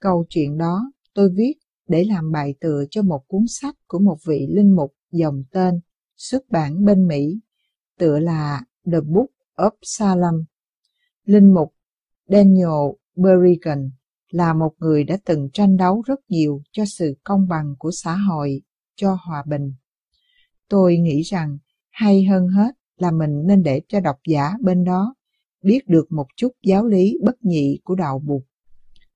Câu chuyện đó tôi viết để làm bài tựa cho một cuốn sách của một vị linh mục dòng tên xuất bản bên Mỹ, tựa là The Book of Salem. Linh mục Daniel Berrigan là một người đã từng tranh đấu rất nhiều cho sự công bằng của xã hội, cho hòa bình. Tôi nghĩ rằng hay hơn hết là mình nên để cho độc giả bên đó biết được một chút giáo lý bất nhị của đạo Bụt,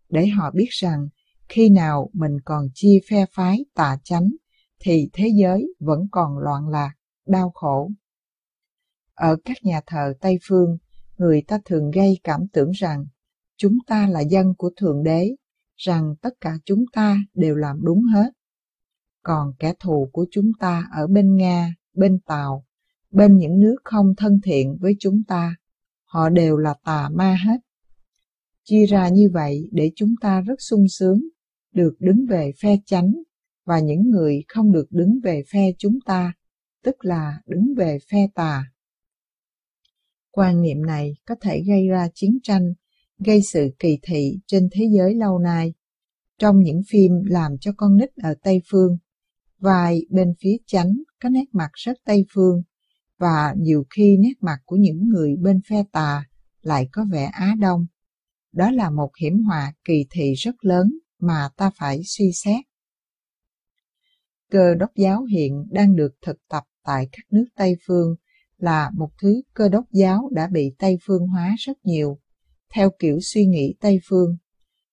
để họ biết rằng khi nào mình còn chia phe phái tà chánh thì thế giới vẫn còn loạn lạc, đau khổ. Ở các nhà thờ Tây Phương, người ta thường gây cảm tưởng rằng chúng ta là dân của Thượng Đế, rằng tất cả chúng ta đều làm đúng hết. Còn kẻ thù của chúng ta ở bên Nga, bên Tàu, bên những nước không thân thiện với chúng ta, họ đều là tà ma hết. Chia ra như vậy để chúng ta rất sung sướng, được đứng về phe chánh, và những người không được đứng về phe chúng ta, tức là đứng về phe tà. Quan niệm này có thể gây ra chiến tranh, gây sự kỳ thị trên thế giới lâu nay. Trong những phim làm cho con nít ở Tây Phương, vai bên phía chánh có nét mặt rất Tây Phương, và nhiều khi nét mặt của những người bên phe tà lại có vẻ Á Đông. Đó là một hiểm họa kỳ thị rất lớn mà ta phải suy xét. Cơ đốc giáo hiện đang được thực tập tại các nước Tây Phương là một thứ cơ đốc giáo đã bị Tây Phương hóa rất nhiều, theo kiểu suy nghĩ Tây Phương.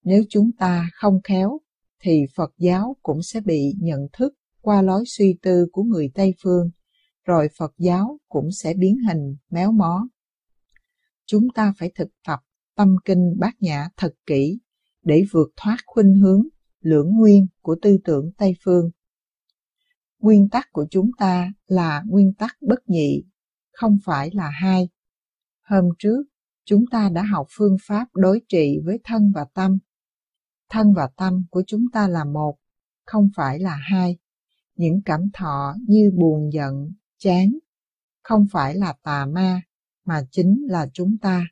Nếu chúng ta không khéo, thì Phật giáo cũng sẽ bị nhận thức qua lối suy tư của người Tây Phương, rồi Phật giáo cũng sẽ biến hình méo mó. Chúng ta phải thực tập tâm kinh Bát Nhã thật kỹ để vượt thoát khuynh hướng lưỡng nguyên của tư tưởng Tây Phương. Nguyên tắc của chúng ta là nguyên tắc bất nhị, không phải là hai. Hôm trước, chúng ta đã học phương pháp đối trị với thân và tâm. Thân và tâm của chúng ta là một, không phải là hai. Những cảm thọ như buồn giận, chán, không phải là tà ma, mà chính là chúng ta.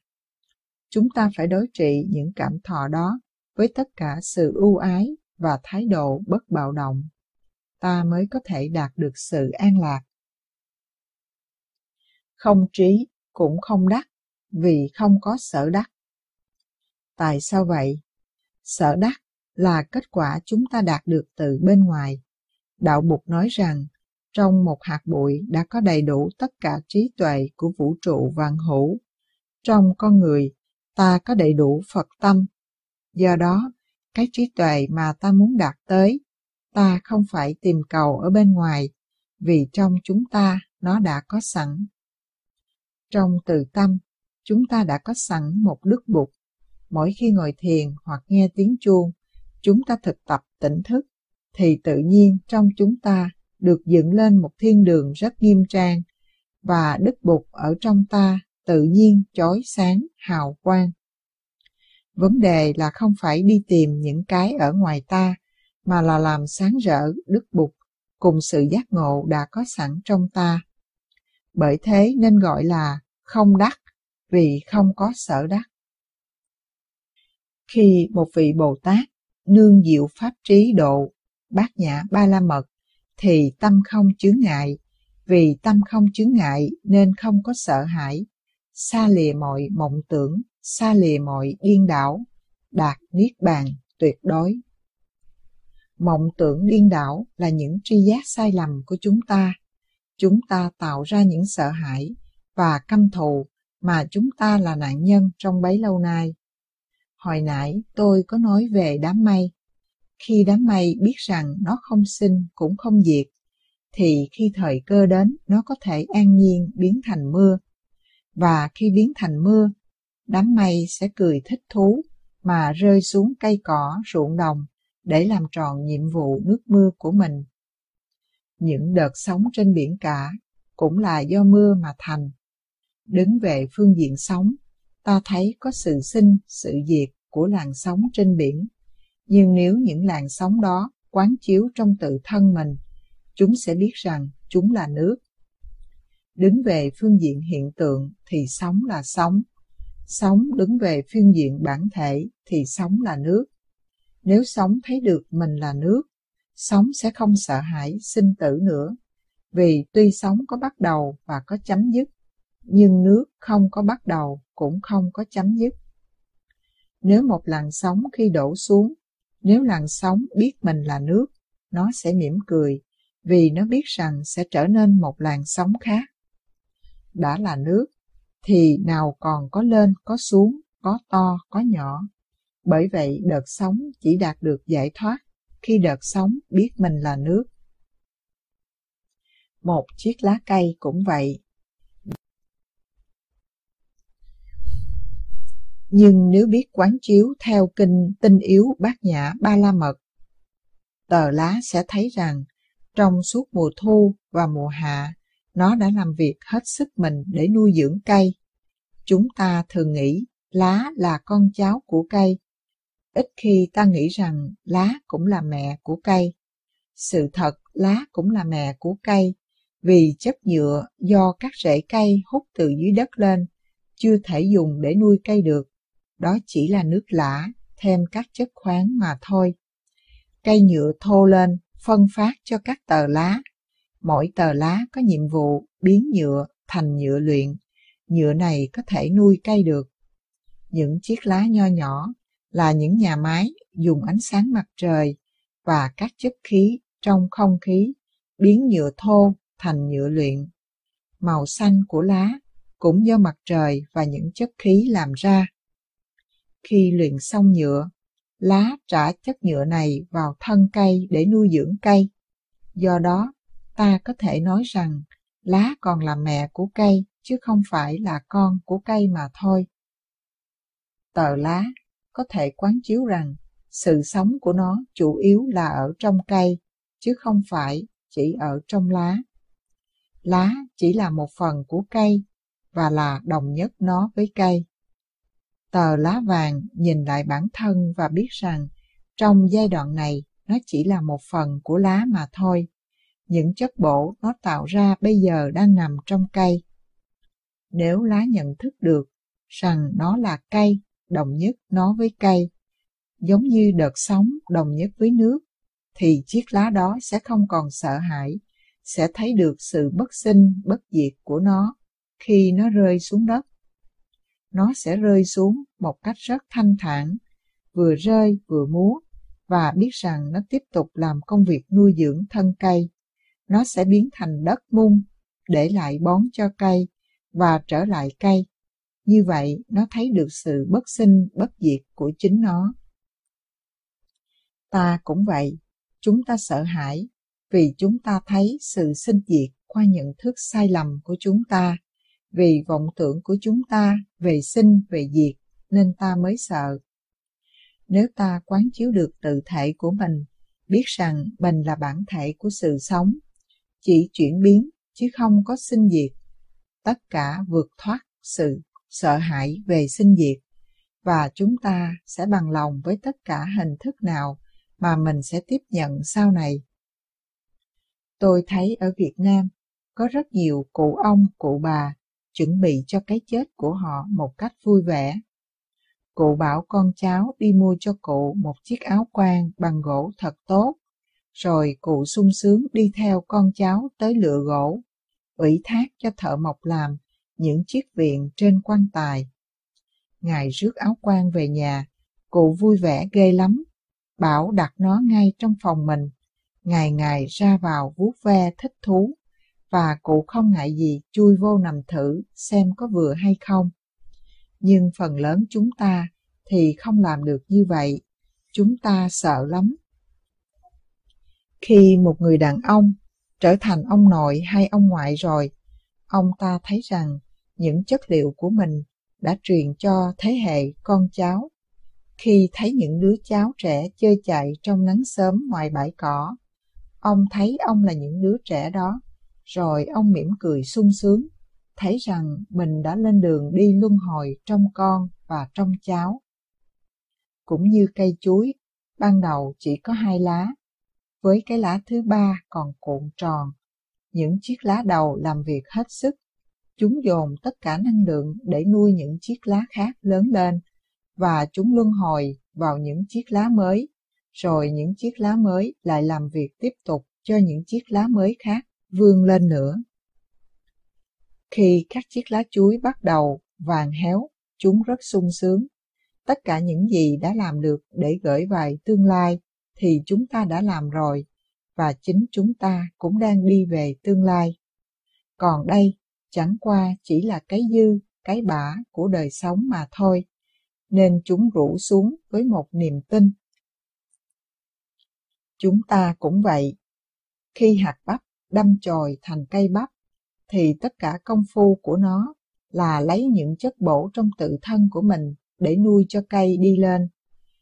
Chúng ta phải đối trị những cảm thọ đó với tất cả sự ưu ái và thái độ bất bạo động. Ta mới có thể đạt được sự an lạc. Không trí cũng không đắc, vì không có sở đắc. Tại sao vậy? Sở đắc là kết quả chúng ta đạt được từ bên ngoài. Đạo Bụt nói rằng, trong một hạt bụi đã có đầy đủ tất cả trí tuệ của vũ trụ vạn hữu. Trong con người, ta có đầy đủ Phật tâm. Do đó, cái trí tuệ mà ta muốn đạt tới, ta không phải tìm cầu ở bên ngoài, vì trong chúng ta nó đã có sẵn. Trong từ tâm, chúng ta đã có sẵn một đức Bụt. Mỗi khi ngồi thiền hoặc nghe tiếng chuông, chúng ta thực tập tỉnh thức, thì tự nhiên trong chúng ta được dựng lên một thiên đường rất nghiêm trang, và đức Bụt ở trong ta tự nhiên chói sáng, hào quang. Vấn đề là không phải đi tìm những cái ở ngoài ta, mà là làm sáng rỡ đức Bụt cùng sự giác ngộ đã có sẵn trong ta. Bởi thế nên gọi là không đắc, vì không có sở đắc. Khi một vị Bồ Tát nương diệu pháp trí độ Bát Nhã Ba La Mật thì tâm không chướng ngại, vì tâm không chướng ngại nên không có sợ hãi, xa lìa mọi mộng tưởng, xa lìa mọi điên đảo, đạt niết bàn tuyệt đối. Mộng tưởng điên đảo là những tri giác sai lầm của chúng ta. Chúng ta tạo ra những sợ hãi và căm thù mà chúng ta là nạn nhân trong bấy lâu nay. Hồi nãy tôi có nói về đám mây. Khi đám mây biết rằng nó không sinh cũng không diệt, thì khi thời cơ đến nó có thể an nhiên biến thành mưa. Và khi biến thành mưa, đám mây sẽ cười thích thú mà rơi xuống cây cỏ, ruộng đồng để làm tròn nhiệm vụ nước mưa của mình. Những đợt sóng trên biển cả cũng là do mưa mà thành. Đứng về phương diện sóng, ta thấy có sự sinh, sự diệt của làn sóng trên biển. Nhưng nếu những làn sóng đó quán chiếu trong tự thân mình, chúng sẽ biết rằng chúng là nước. Đứng về phương diện hiện tượng thì sóng là sóng. Sóng đứng về phương diện bản thể thì sóng là nước. Nếu sống thấy được mình là nước, sống sẽ không sợ hãi sinh tử nữa, vì tuy sống có bắt đầu và có chấm dứt, nhưng nước không có bắt đầu cũng không có chấm dứt. Nếu một làn sóng khi đổ xuống, nếu làn sóng biết mình là nước, nó sẽ mỉm cười, vì nó biết rằng sẽ trở nên một làn sóng khác. Đã là nước, thì nào còn có lên, có xuống, có to, có nhỏ. Bởi vậy đợt sóng chỉ đạt được giải thoát khi đợt sóng biết mình là nước. Một chiếc lá cây cũng vậy. Nhưng nếu biết quán chiếu theo kinh Tinh Yếu Bát Nhã Ba La Mật, tờ lá sẽ thấy rằng trong suốt mùa thu và mùa hạ, nó đã làm việc hết sức mình để nuôi dưỡng cây. Chúng ta thường nghĩ lá là con cháu của cây, ít khi ta nghĩ rằng lá cũng là mẹ của cây. Sự thật, lá cũng là mẹ của cây, vì chất nhựa do các rễ cây hút từ dưới đất lên chưa thể dùng để nuôi cây được. Đó chỉ là nước lã thêm các chất khoáng mà thôi. Cây nhựa thô lên phân phát cho các tờ lá. Mỗi tờ lá có nhiệm vụ biến nhựa thành nhựa luyện. Nhựa này có thể nuôi cây được. Những chiếc lá nho nhỏ là những nhà máy dùng ánh sáng mặt trời và các chất khí trong không khí biến nhựa thô thành nhựa luyện. Màu xanh của lá cũng do mặt trời và những chất khí làm ra. Khi luyện xong nhựa, lá trả chất nhựa này vào thân cây để nuôi dưỡng cây. Do đó, ta có thể nói rằng lá còn là mẹ của cây chứ không phải là con của cây mà thôi. Tờ lá có thể quán chiếu rằng sự sống của nó chủ yếu là ở trong cây chứ không phải chỉ ở trong lá. Lá chỉ là một phần của cây và là đồng nhất nó với cây. Tờ lá vàng nhìn lại bản thân và biết rằng trong giai đoạn này nó chỉ là một phần của lá mà thôi. Những chất bổ nó tạo ra bây giờ đang nằm trong cây. Nếu lá nhận thức được rằng nó là cây, đồng nhất nó với cây, giống như đợt sóng đồng nhất với nước, thì chiếc lá đó sẽ không còn sợ hãi, sẽ thấy được sự bất sinh, bất diệt của nó khi nó rơi xuống đất. Nó sẽ rơi xuống một cách rất thanh thản, vừa rơi vừa múa, và biết rằng nó tiếp tục làm công việc nuôi dưỡng thân cây. Nó sẽ biến thành đất mung, để lại bón cho cây, và trở lại cây. Như vậy, nó thấy được sự bất sinh, bất diệt của chính nó. Ta cũng vậy, chúng ta sợ hãi, vì chúng ta thấy sự sinh diệt qua nhận thức sai lầm của chúng ta. Vì vọng tưởng của chúng ta về sinh, về diệt, nên ta mới sợ. Nếu ta quán chiếu được tự thể của mình, biết rằng mình là bản thể của sự sống, chỉ chuyển biến, chứ không có sinh diệt, tất cả vượt thoát sự sợ hãi về sinh diệt, và chúng ta sẽ bằng lòng với tất cả hình thức nào mà mình sẽ tiếp nhận sau này. Tôi thấy ở Việt Nam, có rất nhiều cụ ông, cụ bà, chuẩn bị cho cái chết của họ một cách vui vẻ. Cụ bảo con cháu đi mua cho cụ một chiếc áo quan bằng gỗ thật tốt, rồi cụ sung sướng đi theo con cháu tới lựa gỗ, ủy thác cho thợ mộc làm những chiếc viện trên quan tài. Ngài rước áo quan về nhà, cụ vui vẻ ghê lắm, bảo đặt nó ngay trong phòng mình, ngày ra vào vuốt ve thích thú. Và cụ không ngại gì chui vô nằm thử xem có vừa hay không. Nhưng phần lớn chúng ta thì không làm được như vậy. Chúng ta sợ lắm. Khi một người đàn ông trở thành ông nội hay ông ngoại rồi, ông ta thấy rằng những chất liệu của mình đã truyền cho thế hệ con cháu. Khi thấy những đứa cháu trẻ chơi chạy trong nắng sớm ngoài bãi cỏ, ông thấy ông là những đứa trẻ đó. Rồi ông mỉm cười sung sướng, thấy rằng mình đã lên đường đi luân hồi trong con và trong cháu. Cũng như cây chuối, ban đầu chỉ có 2 lá, với cái lá thứ 3 còn cuộn tròn. Những chiếc lá đầu làm việc hết sức, chúng dồn tất cả năng lượng để nuôi những chiếc lá khác lớn lên, và chúng luân hồi vào những chiếc lá mới, rồi những chiếc lá mới lại làm việc tiếp tục cho những chiếc lá mới khác vươn lên nữa. Khi các chiếc lá chuối bắt đầu vàng héo, chúng rất sung sướng. Tất cả những gì đã làm được để gửi về tương lai thì chúng ta đã làm rồi, và chính chúng ta cũng đang đi về tương lai. Còn đây chẳng qua chỉ là cái dư, cái bã của đời sống mà thôi, nên chúng rủ xuống với một niềm tin. Chúng ta cũng vậy. Khi hạt bắp đâm chồi thành cây bắp, thì tất cả công phu của nó là lấy những chất bổ trong tự thân của mình để nuôi cho cây đi lên.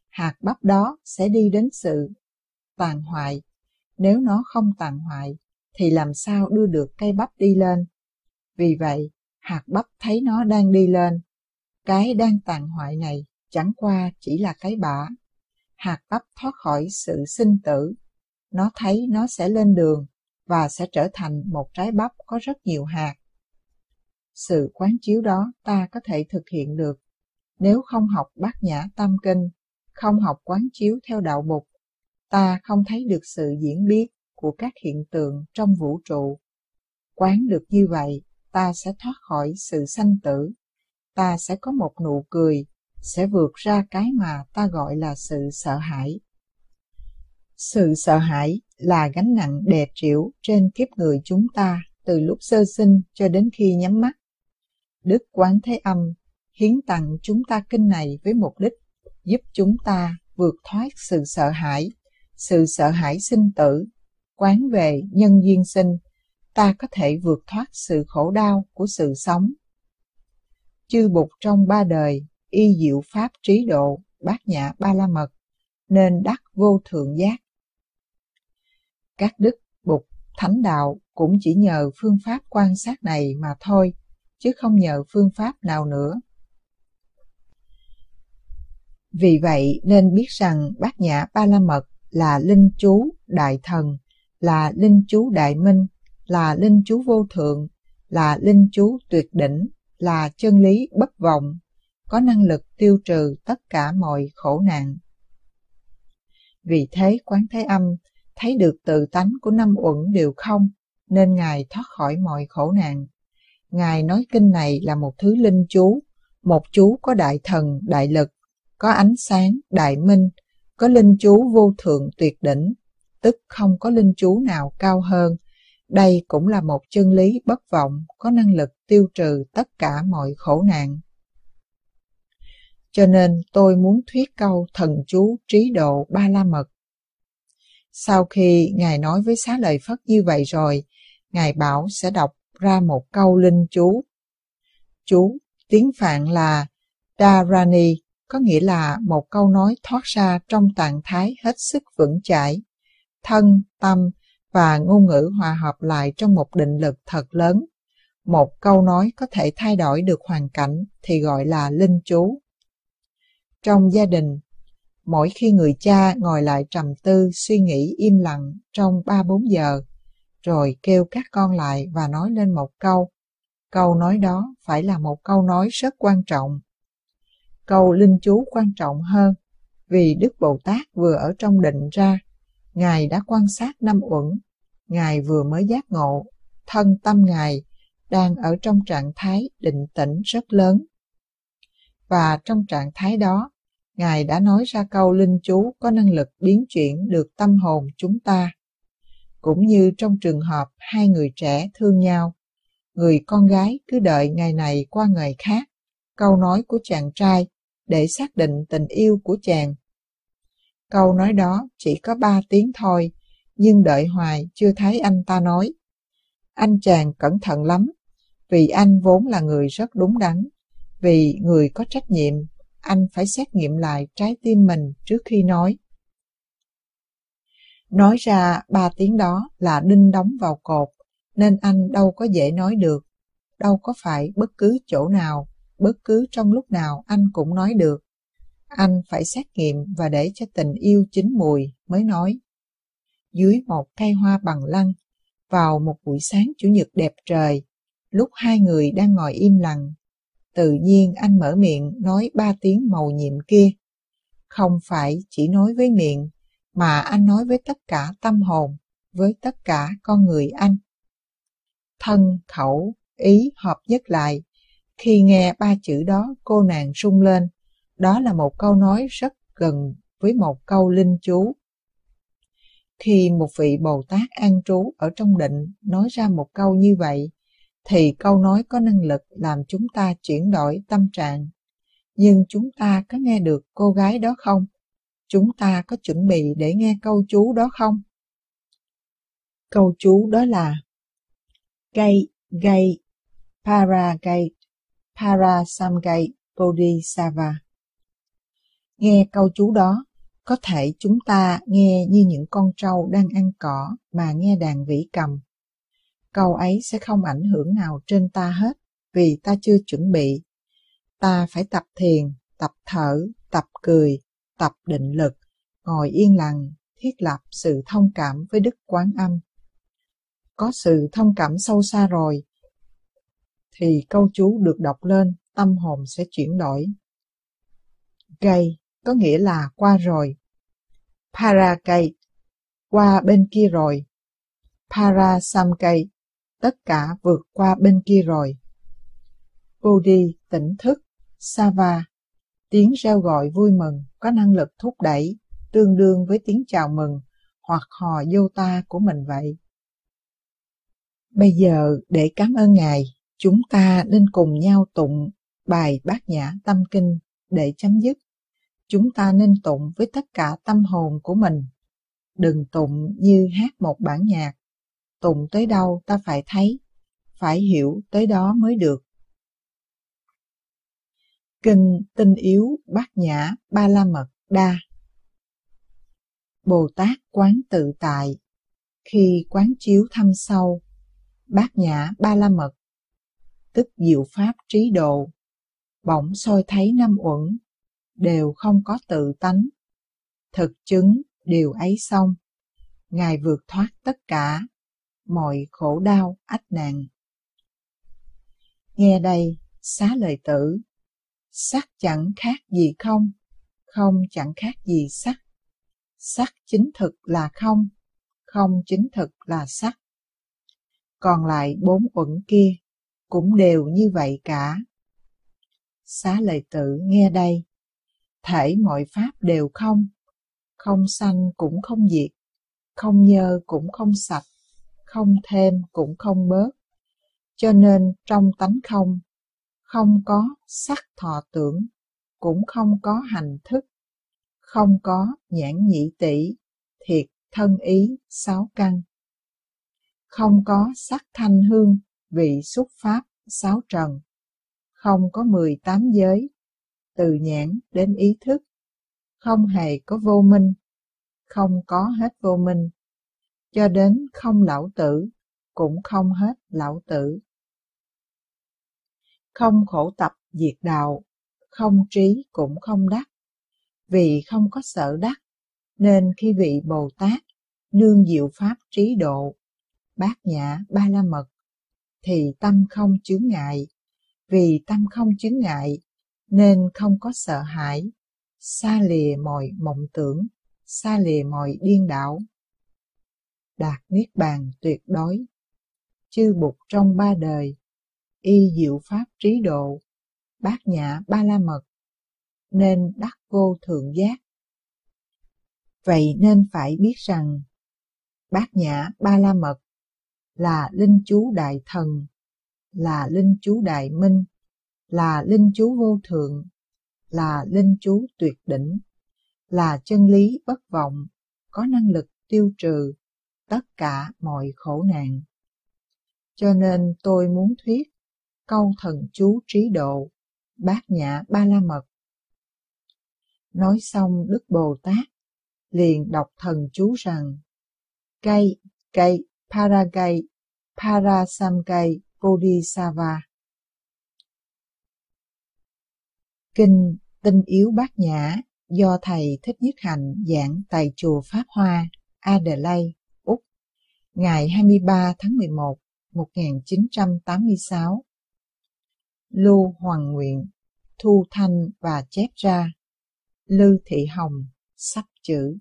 Hạt bắp đó sẽ đi đến sự tàn hoại. Nếu nó không tàn hoại, thì làm sao đưa được cây bắp đi lên? Vì vậy, hạt bắp thấy nó đang đi lên. Cái đang tàn hoại này chẳng qua chỉ là cái bã. Hạt bắp thoát khỏi sự sinh tử. Nó thấy nó sẽ lên đường và sẽ trở thành một trái bắp có rất nhiều hạt. Sự quán chiếu đó ta có thể thực hiện được. Nếu không học Bát Nhã Tam Kinh, không học quán chiếu theo đạo mục, ta không thấy được sự diễn biến của các hiện tượng trong vũ trụ. Quán được như vậy, ta sẽ thoát khỏi sự sanh tử. Ta sẽ có một nụ cười, sẽ vượt ra cái mà ta gọi là sự sợ hãi. Sự sợ hãi là gánh nặng đè trĩu trên kiếp người chúng ta từ lúc sơ sinh cho đến khi nhắm mắt. Đức Quán Thế Âm hiến tặng chúng ta kinh này với mục đích giúp chúng ta vượt thoát sự sợ hãi sinh tử, quán về nhân duyên sinh, ta có thể vượt thoát sự khổ đau của sự sống. Chư Bụt trong ba đời, y diệu pháp trí độ, bát nhã ba la mật, nên đắc vô thượng giác. Các đức, Bụt, thánh đạo cũng chỉ nhờ phương pháp quan sát này mà thôi, chứ không nhờ phương pháp nào nữa. Vì vậy nên biết rằng Bát Nhã Ba La Mật là linh chú đại thần, là linh chú đại minh, là linh chú vô thượng, là linh chú tuyệt đỉnh, là chân lý bất vọng, có năng lực tiêu trừ tất cả mọi khổ nạn. Vì thế Quán Thế Âm thấy được tự tánh của năm uẩn đều không, nên Ngài thoát khỏi mọi khổ nạn. Ngài nói kinh này là một thứ linh chú, một chú có đại thần, đại lực, có ánh sáng, đại minh, có linh chú vô thượng tuyệt đỉnh, tức không có linh chú nào cao hơn. Đây cũng là một chân lý bất vọng, có năng lực tiêu trừ tất cả mọi khổ nạn. Cho nên tôi muốn thuyết câu thần chú trí độ ba la mật. Sau khi Ngài nói với Xá Lợi Phất như vậy rồi, Ngài bảo sẽ đọc ra một câu linh chú. Chú, tiếng Phạn là Dharani, có nghĩa là một câu nói thoát ra trong trạng thái hết sức vững chãi. Thân, tâm và ngôn ngữ hòa hợp lại trong một định lực thật lớn. Một câu nói có thể thay đổi được hoàn cảnh thì gọi là linh chú. Trong gia đình, mỗi khi người cha ngồi lại trầm tư suy nghĩ im lặng trong 3-4 giờ, rồi kêu các con lại và nói lên một câu. Câu nói đó phải là một câu nói rất quan trọng. Câu linh chú quan trọng hơn, vì Đức Bồ Tát vừa ở trong định ra, Ngài đã quan sát năm uẩn, Ngài vừa mới giác ngộ, thân tâm Ngài đang ở trong trạng thái định tĩnh rất lớn. Và trong trạng thái đó, Ngài đã nói ra câu linh chú có năng lực biến chuyển được tâm hồn chúng ta. Cũng như trong trường hợp hai người trẻ thương nhau, người con gái cứ đợi ngày này qua ngày khác, câu nói của chàng trai để xác định tình yêu của chàng. Câu nói đó chỉ có 3 tiếng thôi, nhưng đợi hoài chưa thấy anh ta nói. Anh chàng cẩn thận lắm, vì anh vốn là người rất đúng đắn, vì người có trách nhiệm, anh phải xét nghiệm lại trái tim mình trước khi nói. Nói ra 3 tiếng đó là đinh đóng vào cột, nên anh đâu có dễ nói được, đâu có phải bất cứ chỗ nào, bất cứ trong lúc nào anh cũng nói được. Anh phải xét nghiệm và để cho tình yêu chín mùi mới nói. Dưới một cây hoa bằng lăng, vào một buổi sáng chủ nhật đẹp trời, lúc hai người đang ngồi im lặng, tự nhiên anh mở miệng nói 3 tiếng mầu nhiệm kia. Không phải chỉ nói với miệng, mà anh nói với tất cả tâm hồn, với tất cả con người anh. Thân, khẩu, ý hợp nhất lại. Khi nghe ba chữ đó, cô nàng rung lên. Đó là một câu nói rất gần với một câu linh chú. Khi một vị Bồ Tát an trú ở trong định nói ra một câu như vậy, thì câu nói có năng lực làm chúng ta chuyển đổi tâm trạng. Nhưng chúng ta có nghe được cô gái đó không? Chúng ta có chuẩn bị để nghe câu chú đó không? Câu chú đó là Gate, Gate, Paragate, Parasamgate, Bodhi, Svaha. Nghe câu chú đó, có thể chúng ta nghe như những con trâu đang ăn cỏ mà nghe đàn vĩ cầm. Câu ấy sẽ không ảnh hưởng nào trên ta hết vì ta chưa chuẩn bị. Ta phải tập thiền, tập thở, tập cười, tập định lực, ngồi yên lặng, thiết lập sự thông cảm với Đức Quán Âm. Có sự thông cảm sâu xa rồi, thì câu chú được đọc lên, tâm hồn sẽ chuyển đổi. Gate có nghĩa là qua rồi. Paragate, qua bên kia rồi. Parasamgate, tất cả vượt qua bên kia rồi. Bodhi, tỉnh thức. Svaha, tiếng reo gọi vui mừng, có năng lực thúc đẩy, tương đương với tiếng chào mừng hoặc hò vô ta của mình vậy. Bây giờ, để cảm ơn Ngài, chúng ta nên cùng nhau tụng bài Bát Nhã Tâm Kinh để chấm dứt. Chúng ta nên tụng với tất cả tâm hồn của mình. Đừng tụng như hát một bản nhạc. Tụng tới đâu ta phải thấy, phải hiểu tới đó mới được. Kinh Tinh Yếu Bát Nhã Ba La Mật Đa. Bồ Tát quán tự tại, khi quán chiếu thâm sâu, Bát Nhã Ba La Mật, tức diệu pháp trí độ, bỗng soi thấy năm uẩn đều không có tự tánh. Thực chứng điều ấy xong, Ngài vượt thoát tất cả mọi khổ đau ách nạn. Nghe đây, xá lợi tử, sắc chẳng khác gì không, không chẳng khác gì sắc, sắc chính thực là không, không chính thực là sắc. Còn lại bốn uẩn kia cũng đều như vậy cả. Xá lợi tử nghe đây, thể mọi pháp đều không, không sanh cũng không diệt, không nhơ cũng không sạch, không thêm cũng không bớt. Cho nên trong tánh không, không có sắc thọ tưởng, cũng không có hành thức, không có nhãn nhĩ tỷ, thiệt thân ý sáu căn. Không có sắc thanh hương, vị xúc pháp sáu trần. Không có 18 giới, từ nhãn đến ý thức. Không hề có vô minh, không có hết vô minh. Cho đến không lão tử, cũng không hết lão tử. Không khổ tập diệt đạo, không trí cũng không đắc. Vì không có sở đắc, nên khi vị Bồ Tát nương diệu pháp trí độ, Bát Nhã Ba La Mật, thì tâm không chướng ngại. Vì tâm không chướng ngại, nên không có sợ hãi, xa lìa mọi mộng tưởng, xa lìa mọi điên đảo. Đạt niết bàn tuyệt đối, chư Bụt trong ba đời, y diệu pháp trí độ, Bát Nhã Ba La Mật, nên đắc vô thượng giác. Vậy nên phải biết rằng, Bát Nhã Ba La Mật là linh chú đại thần, là linh chú đại minh, là linh chú vô thượng, là linh chú tuyệt đỉnh, là chân lý bất vọng, có năng lực tiêu trừ tất cả mọi khổ nạn. Cho nên tôi muốn thuyết câu thần chú trí độ, Bát Nhã Ba La Mật. Nói xong Đức Bồ Tát liền đọc thần chú rằng Gate, Gate, Paragate, Parasamgate, Bodhi, Svaha. Kinh Tinh Yếu Bát Nhã do Thầy Thích Nhất Hạnh giảng tại Chùa Pháp Hoa, Adelaide, Úc, ngày 23 tháng 11, 1986. Lưu Hoàng Nguyện thu thanh và chép ra. Lư Thị Hồng sắp chữ.